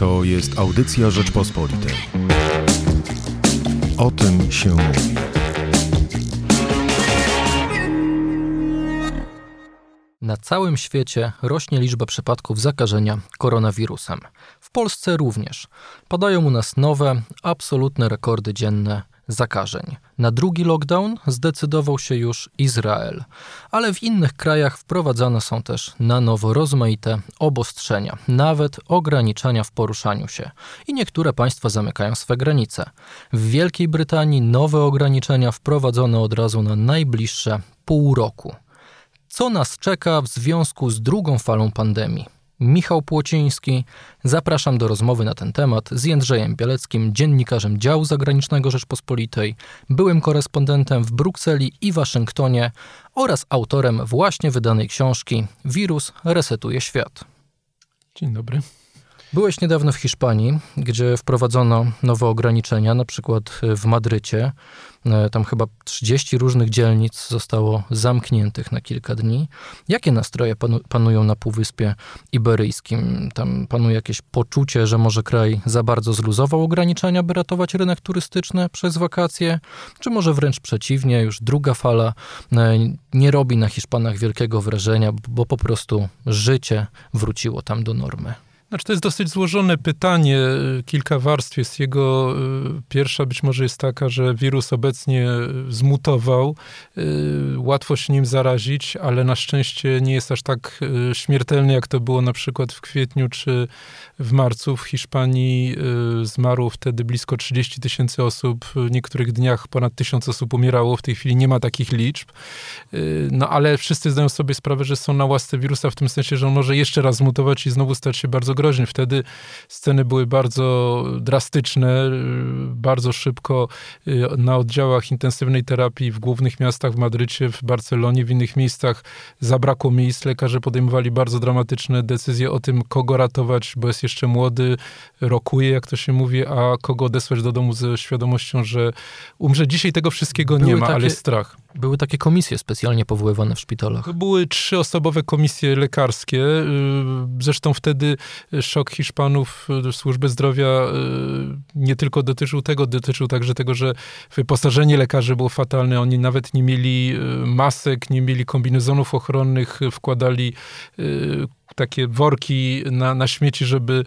To jest Audycja Rzeczpospolitej. O tym się mówi. Na całym świecie rośnie liczba przypadków zakażenia koronawirusem. W Polsce również. Padają u nas nowe, absolutne rekordy dzienne zakażeń. Na drugi lockdown zdecydował się już Izrael, ale w innych krajach wprowadzane są też na nowo rozmaite obostrzenia, nawet ograniczenia w poruszaniu się i niektóre państwa zamykają swe granice. W Wielkiej Brytanii nowe ograniczenia wprowadzono od razu na najbliższe pół roku. Co nas czeka w związku z drugą falą pandemii? Michał Płociński. Zapraszam do rozmowy na ten temat z Jędrzejem Bieleckim, dziennikarzem działu zagranicznego Rzeczpospolitej, byłym korespondentem w Brukseli i Waszyngtonie oraz autorem właśnie wydanej książki Wirus resetuje świat. Dzień dobry. Byłeś niedawno w Hiszpanii, gdzie wprowadzono nowe ograniczenia, na przykład w Madrycie. Tam chyba 30 różnych dzielnic zostało zamkniętych na kilka dni. Jakie nastroje panują na Półwyspie Iberyjskim? Tam panuje jakieś poczucie, że może kraj za bardzo zluzował ograniczenia, by ratować rynek turystyczny przez wakacje? Czy może wręcz przeciwnie, już druga fala nie robi na Hiszpanach wielkiego wrażenia, bo po prostu życie wróciło tam do normy? Znaczy, to jest dosyć złożone pytanie. Kilka warstw jest jego. Pierwsza być może jest taka, że wirus obecnie zmutował. Łatwo się nim zarazić, ale na szczęście nie jest aż tak śmiertelny, jak to było na przykład w kwietniu czy w marcu. W Hiszpanii zmarło wtedy blisko 30 000 osób. W niektórych dniach ponad 1000 osób umierało. W tej chwili nie ma takich liczb. No ale wszyscy zdają sobie sprawę, że są na łasce wirusa w tym sensie, że on może jeszcze raz zmutować i znowu stać się bardzo groźny. Wtedy sceny były bardzo drastyczne, bardzo szybko na oddziałach intensywnej terapii w głównych miastach, w Madrycie, w Barcelonie, w innych miejscach zabrakło miejsc. Lekarze podejmowali bardzo dramatyczne decyzje o tym, kogo ratować, bo jest jeszcze młody, rokuje, jak to się mówi, a kogo odesłać do domu ze świadomością, że umrze. Dzisiaj tego wszystkiego nie ma, ale strach. Były takie komisje specjalnie powoływane w szpitalach. To były 3-osobowe komisje lekarskie. Zresztą wtedy szok Hiszpanów, służby zdrowia nie tylko dotyczył tego, dotyczył także tego, że wyposażenie lekarzy było fatalne. Oni nawet nie mieli masek, nie mieli kombinezonów ochronnych, wkładali takie worki na śmieci, żeby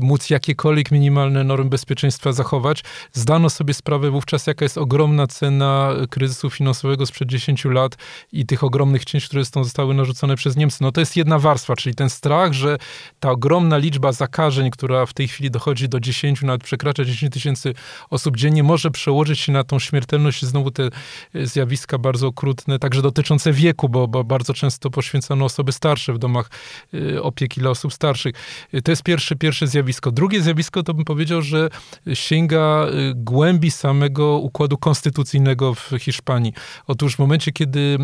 móc jakiekolwiek minimalne normy bezpieczeństwa zachować. Zdano sobie sprawę wówczas, jaka jest ogromna cena kryzysu finansowego sprzed 10 lat i tych ogromnych cięć, które zostały narzucone przez Niemcy. No to jest jedna warstwa, czyli ten strach, że ta ogromna liczba zakażeń, która w tej chwili dochodzi do 10, nawet przekracza 10 000 osób dziennie, może przełożyć się na tą śmiertelność i znowu te zjawiska bardzo okrutne, także dotyczące wieku, bo bardzo często poświęcano osoby starsze w domach opieki dla osób starszych. To jest pierwsze zjawisko. Drugie zjawisko to bym powiedział, że sięga głębi samego układu konstytucyjnego w Hiszpanii. Otóż w momencie, kiedy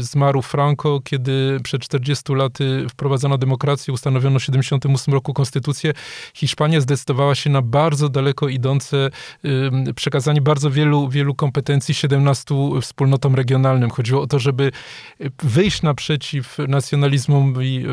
zmarł Franco, kiedy przed 40 laty wprowadzono demokrację, ustanowiono w 1978 roku konstytucję, Hiszpania zdecydowała się na bardzo daleko idące przekazanie bardzo wielu kompetencji 17 wspólnotom regionalnym. Chodziło o to, żeby wyjść naprzeciw nacjonalizmom i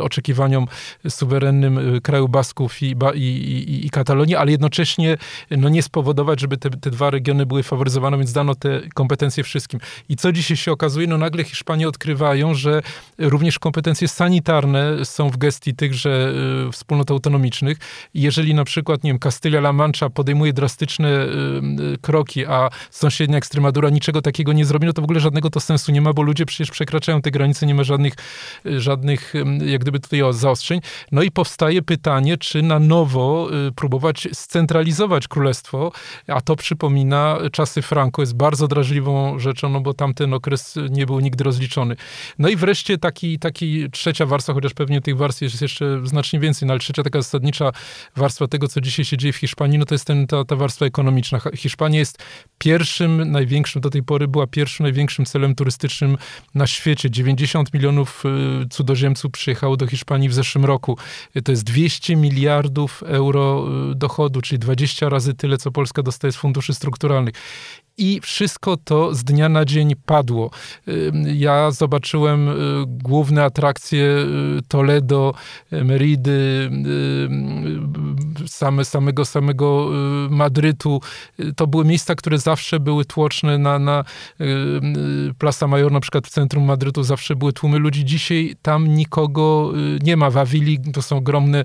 oczekiwaniom suwerennym kraju Basków i Katalonii, ale jednocześnie nie spowodować, żeby te dwa regiony były faworyzowane, więc dano te kompetencje wszystkim. I co dzisiaj się okazuje? No nagle Hiszpanie odkrywają, że również kompetencje sanitarne są w gestii tychże wspólnot autonomicznych. Jeżeli na przykład, nie wiem, Kastylia-La Mancha podejmuje drastyczne kroki, a sąsiednia Ekstremadura niczego takiego nie zrobi, no to w ogóle żadnego to sensu nie ma, bo ludzie przecież przekraczają te granice, nie ma żadnych jak gdyby tutaj zaostrzeń. No i powstaje pytanie, czy na nowo próbować scentralizować królestwo, a to przypomina czasy Franco. Jest bardzo drażliwą rzeczą, no bo tamten okres nie był nigdy rozliczony. No i wreszcie taki trzecia warstwa, chociaż pewnie tych warstw jest jeszcze znacznie więcej, no ale trzecia taka zasadnicza warstwa tego, co dzisiaj się dzieje w Hiszpanii, no to jest ta warstwa ekonomiczna. Hiszpania jest do tej pory była pierwszym największym celem turystycznym na świecie. 90 milionów cudzoziemców przyjechało do Hiszpanii w zeszłym roku. To jest 200 miliardów euro dochodu, czyli 20 razy tyle, co Polska dostaje z funduszy strukturalnych. I wszystko to z dnia na dzień padło. Ja zobaczyłem główne atrakcje Toledo, Meridy, samego Madrytu. To były miejsca, które zawsze były tłoczne na Plaza Mayor, na przykład w centrum Madrytu zawsze były tłumy ludzi. Dzisiaj tam nikogo nie ma. W Awili to są ogromne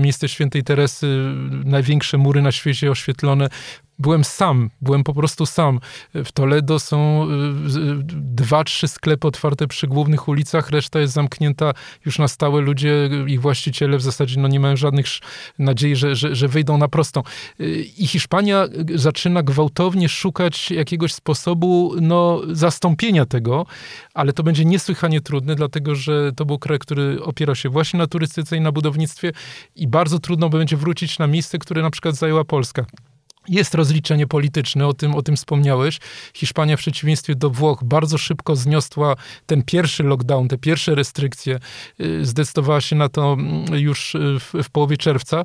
miejsce Świętej Teresy, największe mury na świecie oświetlone. Byłem po prostu sam. W Toledo są 2-3 sklepy otwarte przy głównych ulicach, reszta jest zamknięta już na stałe. Ludzie, ich właściciele w zasadzie nie mają żadnych nadziei, że wyjdą na prostą. I Hiszpania zaczyna gwałtownie szukać jakiegoś sposobu zastąpienia tego, ale to będzie niesłychanie trudne, dlatego że to był kraj, który opierał się właśnie na turystyce i na budownictwie i bardzo trudno będzie wrócić na miejsce, które na przykład zajęła Polska. Jest rozliczenie polityczne, o tym wspomniałeś. Hiszpania w przeciwieństwie do Włoch bardzo szybko zniosła ten pierwszy lockdown, te pierwsze restrykcje. Zdecydowała się na to już w połowie czerwca,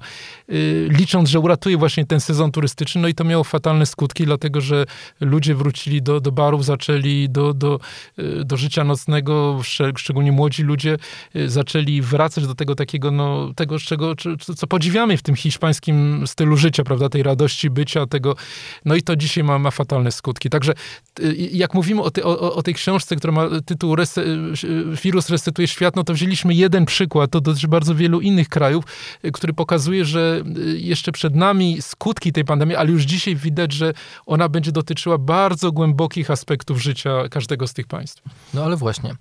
licząc, że uratuje właśnie ten sezon turystyczny. No i to miało fatalne skutki, dlatego że ludzie wrócili do barów, zaczęli do życia nocnego, szczególnie młodzi ludzie zaczęli wracać do tego takiego, co podziwiamy w tym hiszpańskim stylu życia, prawda, tej radości bycia. Tego. No i to dzisiaj ma fatalne skutki. Także jak mówimy o tej książce, która ma tytuł Wirus resetuje świat, no to wzięliśmy jeden przykład, to dotyczy bardzo wielu innych krajów, który pokazuje, że jeszcze przed nami skutki tej pandemii, ale już dzisiaj widać, że ona będzie dotyczyła bardzo głębokich aspektów życia każdego z tych państw. No ale właśnie.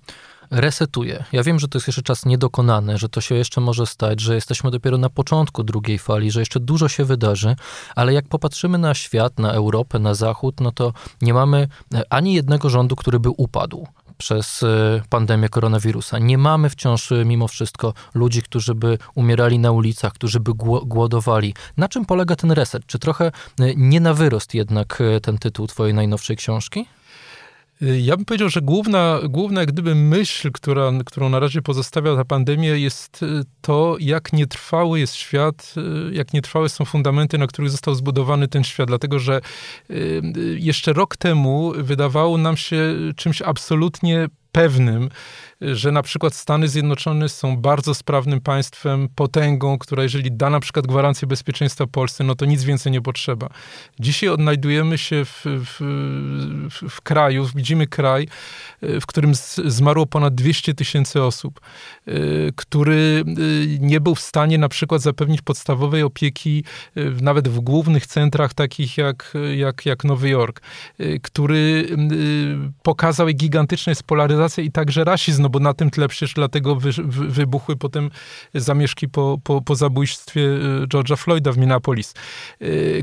Resetuje. Ja wiem, że to jest jeszcze czas niedokonany, że to się jeszcze może stać, że jesteśmy dopiero na początku drugiej fali, że jeszcze dużo się wydarzy, ale jak popatrzymy na świat, na Europę, na Zachód, no to nie mamy ani jednego rządu, który by upadł przez pandemię koronawirusa. Nie mamy wciąż mimo wszystko ludzi, którzy by umierali na ulicach, którzy by głodowali. Na czym polega ten reset? Czy trochę nie na wyrost jednak ten tytuł twojej najnowszej książki? Ja bym powiedział, że główna jak gdyby myśl, którą na razie pozostawia ta pandemia, jest to, jak nietrwały jest świat, jak nietrwałe są fundamenty, na których został zbudowany ten świat. Dlatego, że jeszcze rok temu wydawało nam się czymś absolutnie pewnym, że na przykład Stany Zjednoczone są bardzo sprawnym państwem, potęgą, która jeżeli da na przykład gwarancję bezpieczeństwa Polsce, no to nic więcej nie potrzeba. Dzisiaj odnajdujemy się w kraju, widzimy kraj, w którym zmarło ponad 200 000 osób, który nie był w stanie na przykład zapewnić podstawowej opieki nawet w głównych centrach takich jak Nowy Jork, który pokazał jak gigantyczna jest polaryzacja i także rasizm, no bo na tym tle przecież dlatego wybuchły potem zamieszki po zabójstwie George'a Floyda w Minneapolis,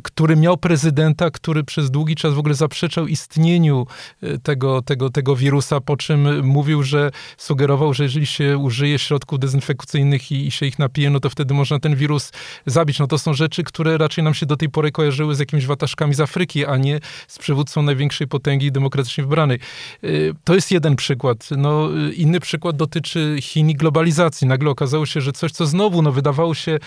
który miał prezydenta, który przez długi czas w ogóle zaprzeczał istnieniu tego wirusa, po czym mówił, że sugerował, że jeżeli się użyje środków dezynfekcyjnych i się ich napije, no to wtedy można ten wirus zabić. No to są rzeczy, które raczej nam się do tej pory kojarzyły z jakimiś watażkami z Afryki, a nie z przywódcą największej potęgi demokratycznie wybranej. To jest jeden przykład. No, inny przykład dotyczy Chin i globalizacji. Nagle okazało się, że coś, co znowu wydawało się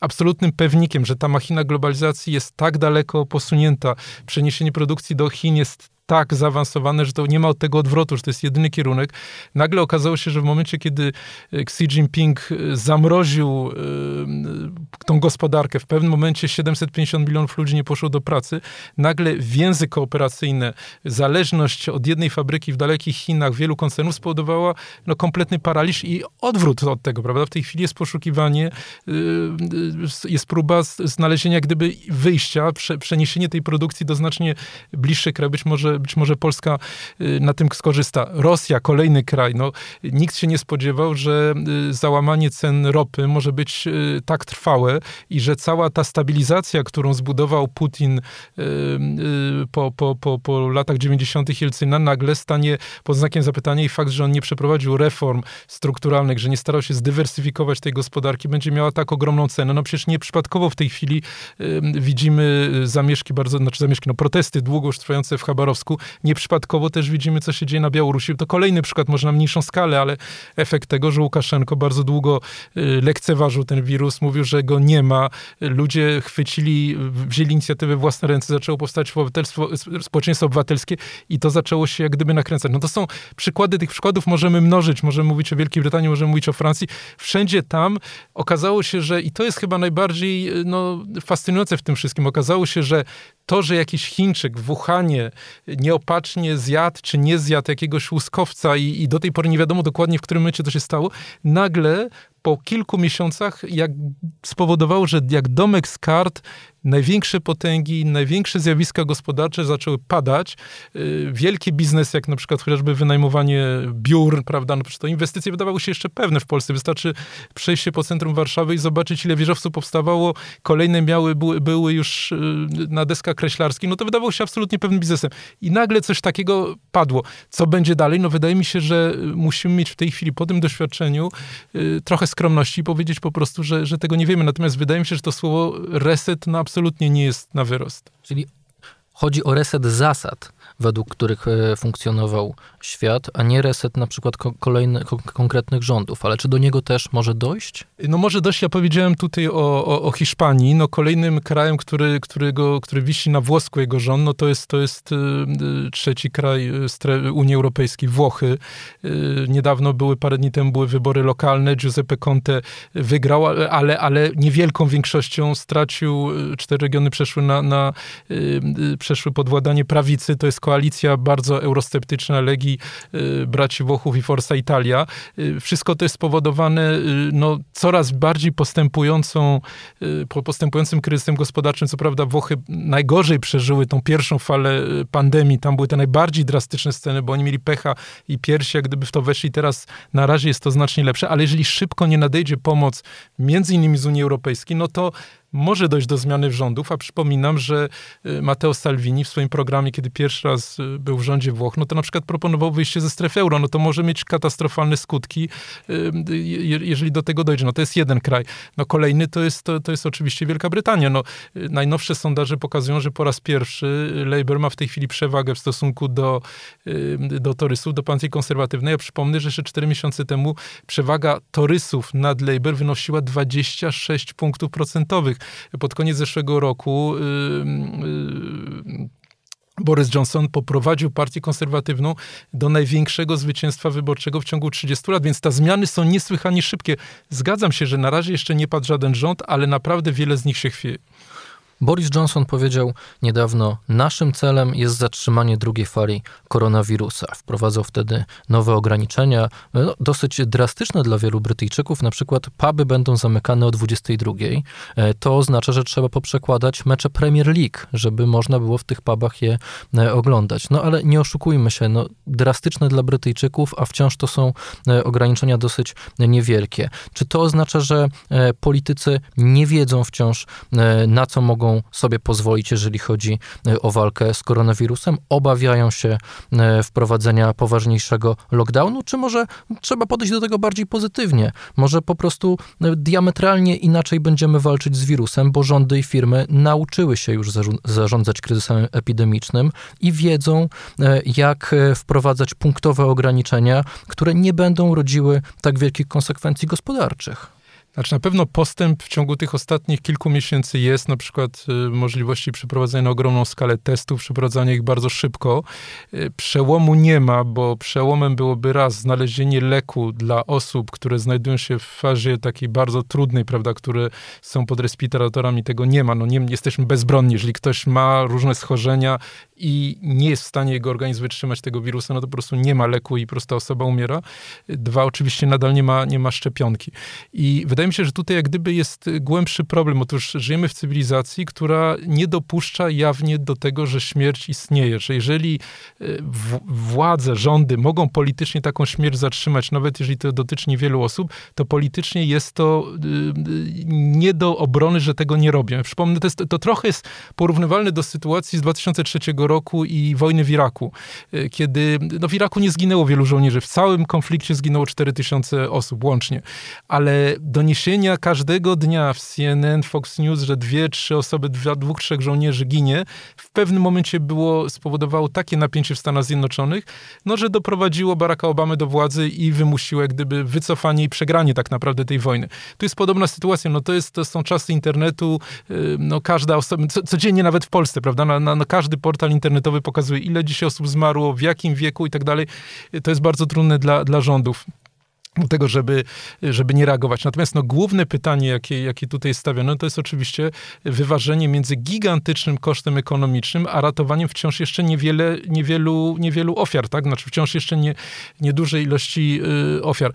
absolutnym pewnikiem, że ta machina globalizacji jest tak daleko posunięta. Przeniesienie produkcji do Chin jest tak zaawansowane, że to nie ma od tego odwrotu, że to jest jedyny kierunek. Nagle okazało się, że w momencie, kiedy Xi Jinping zamroził tą gospodarkę, w pewnym momencie 750 milionów ludzi nie poszło do pracy, nagle więzy kooperacyjne, zależność od jednej fabryki w dalekich Chinach wielu koncernów spowodowała kompletny paraliż i odwrót od tego, prawda? W tej chwili jest poszukiwanie, jest próba znalezienia wyjścia, przeniesienie tej produkcji do znacznie bliższych krajów, być może Polska na tym skorzysta. Rosja, kolejny kraj. Nikt się nie spodziewał, że załamanie cen ropy może być tak trwałe i że cała ta stabilizacja, którą zbudował Putin po latach 90. Jelcyna, nagle stanie pod znakiem zapytania i fakt, że on nie przeprowadził reform strukturalnych, że nie starał się zdywersyfikować tej gospodarki, będzie miała tak ogromną cenę. Przecież nieprzypadkowo w tej chwili widzimy protesty długo już trwające w Chabarowsku. obrazku. Nieprzypadkowo też widzimy, co się dzieje na Białorusi. To kolejny przykład, może na mniejszą skalę, ale efekt tego, że Łukaszenko bardzo długo lekceważył ten wirus, mówił, że go nie ma. Ludzie wzięli inicjatywę w własne ręce, zaczęło powstać społeczeństwo obywatelskie i to zaczęło się jak gdyby nakręcać. No to są przykłady, tych przykładów możemy mnożyć, możemy mówić o Wielkiej Brytanii, możemy mówić o Francji. Wszędzie tam okazało się, że i to jest chyba najbardziej fascynujące w tym wszystkim. Okazało się, że to, że jakiś Chińczyk w Wuhanie nieopatrznie zjadł czy nie zjadł jakiegoś łuskowca i do tej pory nie wiadomo dokładnie, w którym momencie to się stało, nagle po kilku miesiącach spowodowało, że jak domek z kart największe potęgi, największe zjawiska gospodarcze zaczęły padać. Wielki biznes, jak na przykład chociażby wynajmowanie biur, prawda, no przecież to inwestycje wydawały się jeszcze pewne w Polsce. Wystarczy przejść się po centrum Warszawy i zobaczyć, ile wieżowców powstawało. Kolejne były już na deskach kreślarskich. No to wydawało się absolutnie pewnym biznesem. I nagle coś takiego padło. Co będzie dalej? No wydaje mi się, że musimy mieć w tej chwili po tym doświadczeniu trochę skromności i powiedzieć po prostu, że tego nie wiemy. Natomiast wydaje mi się, że to słowo reset na absolutnie nie jest na wyrost. Czyli chodzi o reset zasad, według których funkcjonował świat, a nie reset na przykład konkretnych rządów. Ale czy do niego też może dojść? No może dojść. Ja powiedziałem tutaj o Hiszpanii. No kolejnym krajem, który wisi na włosku jego rząd, no to jest trzeci kraj Unii Europejskiej, Włochy. Niedawno parę dni temu były wybory lokalne. Giuseppe Conte wygrał, ale niewielką większością stracił. 4 regiony przeszły pod władanie prawicy. To jest koalicja bardzo eurosceptyczna Legii Braci Włochów i Forza Italia. Wszystko to jest spowodowane coraz bardziej postępującym kryzysem gospodarczym. Co prawda Włochy najgorzej przeżyły tą pierwszą falę pandemii. Tam były te najbardziej drastyczne sceny, bo oni mieli pecha i piersi, jak gdyby w to weszli. Teraz na razie jest to znacznie lepsze, ale jeżeli szybko nie nadejdzie pomoc, między innymi z Unii Europejskiej, no to może dojść do zmiany rządów, a przypominam, że Matteo Salvini w swoim programie, kiedy pierwszy raz był w rządzie Włoch, no to na przykład proponował wyjście ze strefy euro. No to może mieć katastrofalne skutki, jeżeli do tego dojdzie. No to jest jeden kraj. No kolejny to jest oczywiście Wielka Brytania. No najnowsze sondaże pokazują, że po raz pierwszy Labour ma w tej chwili przewagę w stosunku do torysów, do partii konserwatywnej. Ja przypomnę, że jeszcze 4 miesiące temu przewaga torysów nad Labour wynosiła 26 punktów procentowych. Pod koniec zeszłego roku Boris Johnson poprowadził partię konserwatywną do największego zwycięstwa wyborczego w ciągu 30 lat, więc te zmiany są niesłychanie szybkie. Zgadzam się, że na razie jeszcze nie padł żaden rząd, ale naprawdę wiele z nich się chwieje. Boris Johnson powiedział niedawno, naszym celem jest zatrzymanie drugiej fali koronawirusa. Wprowadzał wtedy nowe ograniczenia, dosyć drastyczne dla wielu Brytyjczyków. Na przykład puby będą zamykane o 22. To oznacza, że trzeba poprzekładać mecze Premier League, żeby można było w tych pubach je oglądać. No ale nie oszukujmy się, drastyczne dla Brytyjczyków, a wciąż to są ograniczenia dosyć niewielkie. Czy to oznacza, że politycy nie wiedzą wciąż, na co mogą sobie pozwolić, jeżeli chodzi o walkę z koronawirusem? Obawiają się wprowadzenia poważniejszego lockdownu? Czy może trzeba podejść do tego bardziej pozytywnie? Może po prostu diametralnie inaczej będziemy walczyć z wirusem, bo rządy i firmy nauczyły się już zarządzać kryzysem epidemicznym i wiedzą, jak wprowadzać punktowe ograniczenia, które nie będą rodziły tak wielkich konsekwencji gospodarczych. Znaczy na pewno postęp w ciągu tych ostatnich kilku miesięcy jest, na przykład możliwości przeprowadzenia na ogromną skalę testów, przeprowadzania ich bardzo szybko. Przełomu nie ma, bo przełomem byłoby raz znalezienie leku dla osób, które znajdują się w fazie takiej bardzo trudnej, prawda, które są pod respiratorami, tego nie ma. Jesteśmy bezbronni, jeżeli ktoś ma różne schorzenia i nie jest w stanie jego organizm wytrzymać tego wirusa, no to po prostu nie ma leku i prosta osoba umiera. 2, oczywiście nadal nie ma szczepionki. I wydaje mi się, że tutaj jak gdyby jest głębszy problem. Otóż żyjemy w cywilizacji, która nie dopuszcza jawnie do tego, że śmierć istnieje. Że jeżeli władze, rządy mogą politycznie taką śmierć zatrzymać, nawet jeżeli to dotyczy niewielu osób, to politycznie jest to nie do obrony, że tego nie robią. Przypomnę, to trochę jest porównywalne do sytuacji z 2003 roku i wojny w Iraku, kiedy w Iraku nie zginęło wielu żołnierzy. W całym konflikcie zginęło 4000 osób łącznie, ale do doniesienia każdego dnia w CNN, Fox News, że 2-3 osoby, 2-3 żołnierzy ginie, w pewnym momencie spowodowało takie napięcie w Stanach Zjednoczonych, że doprowadziło Baracka Obamy do władzy i wymusiło jak gdyby wycofanie i przegranie tak naprawdę tej wojny. Tu jest podobna sytuacja, to są czasy internetu, każda osoba, codziennie nawet w Polsce, prawda, każdy portal internetowy pokazuje, ile dzisiaj osób zmarło, w jakim wieku i tak dalej. To jest bardzo trudne dla rządów. Do tego, żeby nie reagować. Natomiast główne pytanie, jakie tutaj stawiano, to jest oczywiście wyważenie między gigantycznym kosztem ekonomicznym, a ratowaniem wciąż jeszcze niewielu ofiar, tak? Wciąż jeszcze niedużej ilości ofiar.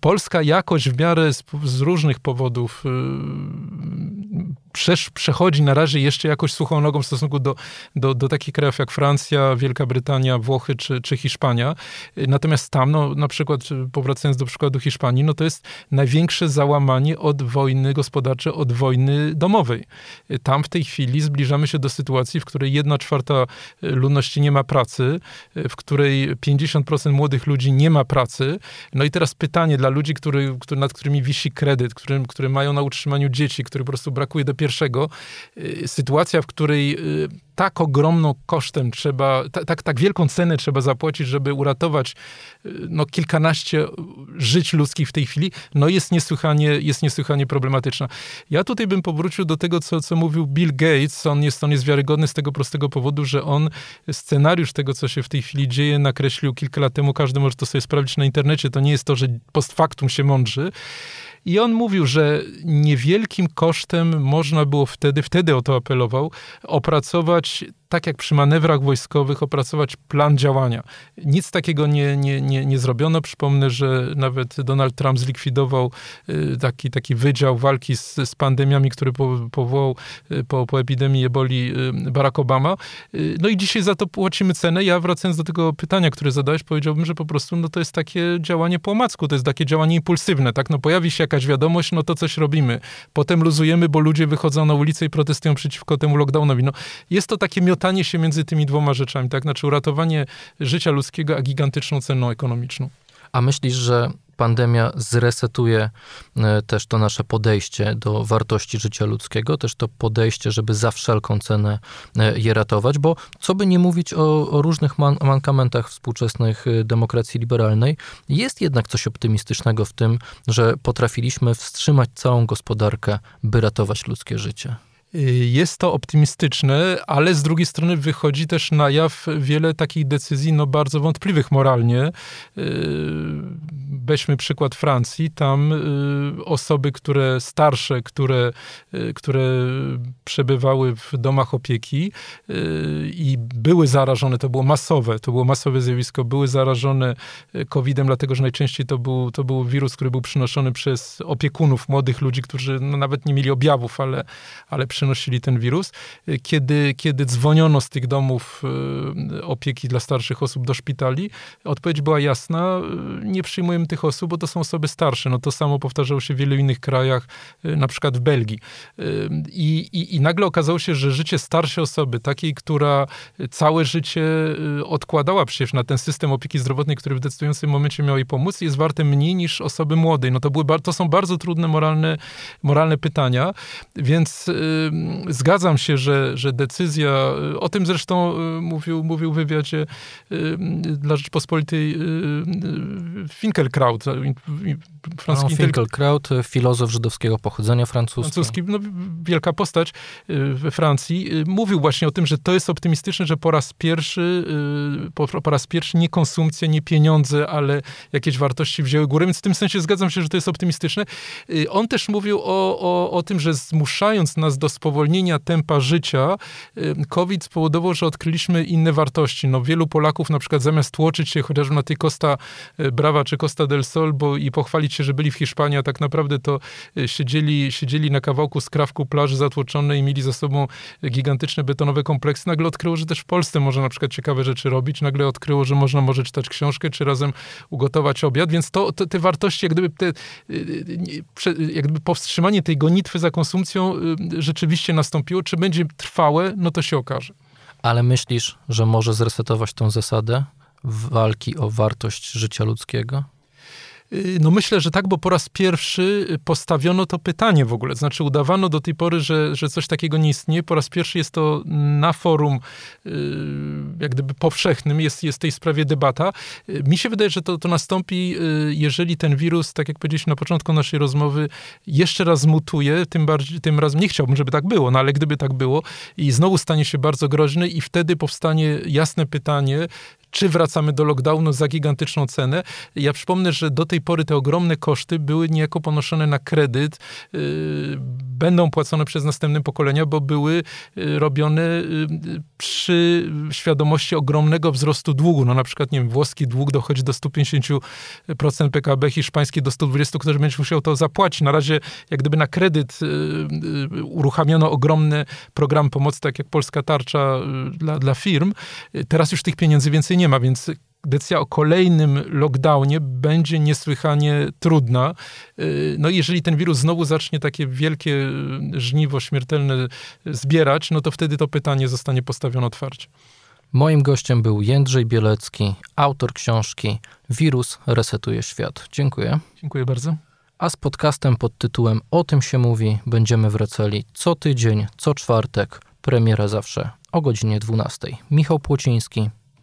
Polska jakoś w miarę z różnych powodów przechodzi na razie jeszcze jakoś suchą nogą w stosunku do takich krajów jak Francja, Wielka Brytania, Włochy czy Hiszpania. Natomiast tam, na przykład powracając do przykładu Hiszpanii, to jest największe załamanie od wojny gospodarczej, od wojny domowej. Tam w tej chwili zbliżamy się do sytuacji, w której 1/4 ludności nie ma pracy, w której 50% młodych ludzi nie ma pracy. I teraz pytanie dla ludzi, nad którymi wisi kredyt, które mają na utrzymaniu dzieci, których po prostu brakuje do pierwszego. Sytuacja, w której tak ogromną kosztem tak wielką cenę trzeba zapłacić, żeby uratować kilkanaście żyć ludzkich w tej chwili, jest niesłychanie problematyczna. Ja tutaj bym powrócił do tego, co mówił Bill Gates. On jest wiarygodny z tego prostego powodu, że on scenariusz tego, co się w tej chwili dzieje, nakreślił kilka lat temu. Każdy może to sobie sprawdzić na internecie. To nie jest to, że post factum się mądrzy. I on mówił, że niewielkim kosztem można było wtedy o to apelował, opracować, tak jak przy manewrach wojskowych, plan działania. Nic takiego nie zrobiono. Przypomnę, że nawet Donald Trump zlikwidował taki wydział walki z pandemiami, który powołał po epidemii eboli Barack Obama. I dzisiaj za to płacimy cenę. Ja, wracając do tego pytania, które zadałeś, powiedziałbym, że po prostu to jest takie działanie po omacku, to jest takie działanie impulsywne. Tak? Pojawi się jakaś wiadomość, to coś robimy. Potem luzujemy, bo ludzie wychodzą na ulicę i protestują przeciwko temu lockdownowi. Jest to takie miotanie się między tymi dwoma rzeczami, tak? Uratowanie życia ludzkiego, a gigantyczną ceną ekonomiczną. A myślisz, że pandemia zresetuje też to nasze podejście do wartości życia ludzkiego, też to podejście, żeby za wszelką cenę je ratować, bo co by nie mówić o różnych mankamentach współczesnych demokracji liberalnej, jest jednak coś optymistycznego w tym, że potrafiliśmy wstrzymać całą gospodarkę, by ratować ludzkie życie. Jest to optymistyczne, ale z drugiej strony wychodzi też na jaw wiele takich decyzji bardzo wątpliwych moralnie. Weźmy przykład Francji. Tam osoby, które przebywały w domach opieki i były zarażone, to było masowe zjawisko, były zarażone COVID-em, dlatego że najczęściej to był wirus, który był przynoszony przez opiekunów, młodych ludzi, którzy nawet nie mieli objawów, ale przynosili ten wirus. Kiedy dzwoniono z tych domów opieki dla starszych osób do szpitali, odpowiedź była jasna, nie przyjmujemy tych osób, bo to są osoby starsze. To samo powtarzało się w wielu innych krajach, na przykład w Belgii. I nagle okazało się, że życie starszej osoby, takiej, która całe życie odkładała przecież na ten system opieki zdrowotnej, który w decydującym momencie miał jej pomóc, jest warte mniej niż osoby młodej. To są bardzo trudne moralne pytania, więc zgadzam się, że decyzja, o tym zresztą mówił w wywiadzie dla Rzeczpospolitej Finkelkraut. Francuski Finkelkraut, filozof żydowskiego pochodzenia francuski. Wielka postać we Francji. Mówił właśnie o tym, że to jest optymistyczne, że po raz pierwszy nie konsumpcja, nie pieniądze, ale jakieś wartości wzięły górę, więc w tym sensie zgadzam się, że to jest optymistyczne. On też mówił o tym, że zmuszając nas do spowolnienia tempa życia, COVID spowodował, że odkryliśmy inne wartości. Wielu Polaków na przykład zamiast tłoczyć się chociażby na tej Costa Brava czy Costa del Sol i pochwalić się, że byli w Hiszpanii, a tak naprawdę to siedzieli na kawałku skrawku plaży zatłoczone i mieli za sobą gigantyczne betonowe kompleksy. Nagle odkryło, że też w Polsce można na przykład ciekawe rzeczy robić. Nagle odkryło, że można może czytać książkę czy razem ugotować obiad. Więc te wartości, jak gdyby powstrzymanie tej gonitwy za konsumpcją rzeczywiście nastąpiło. Czy będzie trwałe, to się okaże. Ale myślisz, że może zresetować tą zasadę walki o wartość życia ludzkiego? No myślę, że tak, bo po raz pierwszy postawiono to pytanie w ogóle. Znaczy udawano do tej pory, że coś takiego nie istnieje. Po raz pierwszy jest to na forum jak gdyby powszechnym, jest w tej sprawie debata. Mi się wydaje, że to nastąpi, jeżeli ten wirus, tak jak powiedzieliśmy na początku naszej rozmowy, jeszcze raz mutuje, tym razem nie chciałbym, żeby tak było, no ale gdyby tak było i znowu stanie się bardzo groźny i wtedy powstanie jasne pytanie, czy wracamy do lockdownu za gigantyczną cenę. Ja przypomnę, że do tej pory te ogromne koszty były niejako ponoszone na kredyt. Będą płacone przez następne pokolenia, bo były robione przy świadomości ogromnego wzrostu długu. No na przykład, nie wiem, włoski dług dochodzi do 150% PKB, hiszpański do 120%, ktoś będzie musiał to zapłacić. Na razie jak gdyby na kredyt uruchamiono ogromny program pomocy, tak jak Polska Tarcza dla firm. Teraz już tych pieniędzy więcej nie ma, więc decyzja o kolejnym lockdownie będzie niesłychanie trudna. No i jeżeli ten wirus znowu zacznie takie wielkie żniwo śmiertelne zbierać, no to wtedy to pytanie zostanie postawione otwarcie. Moim gościem był Jędrzej Bielecki, autor książki Wirus resetuje świat. Dziękuję. Dziękuję bardzo. A z podcastem pod tytułem O tym się mówi będziemy wracali co tydzień, co czwartek, premiera zawsze o godzinie 12. Michał Płociński,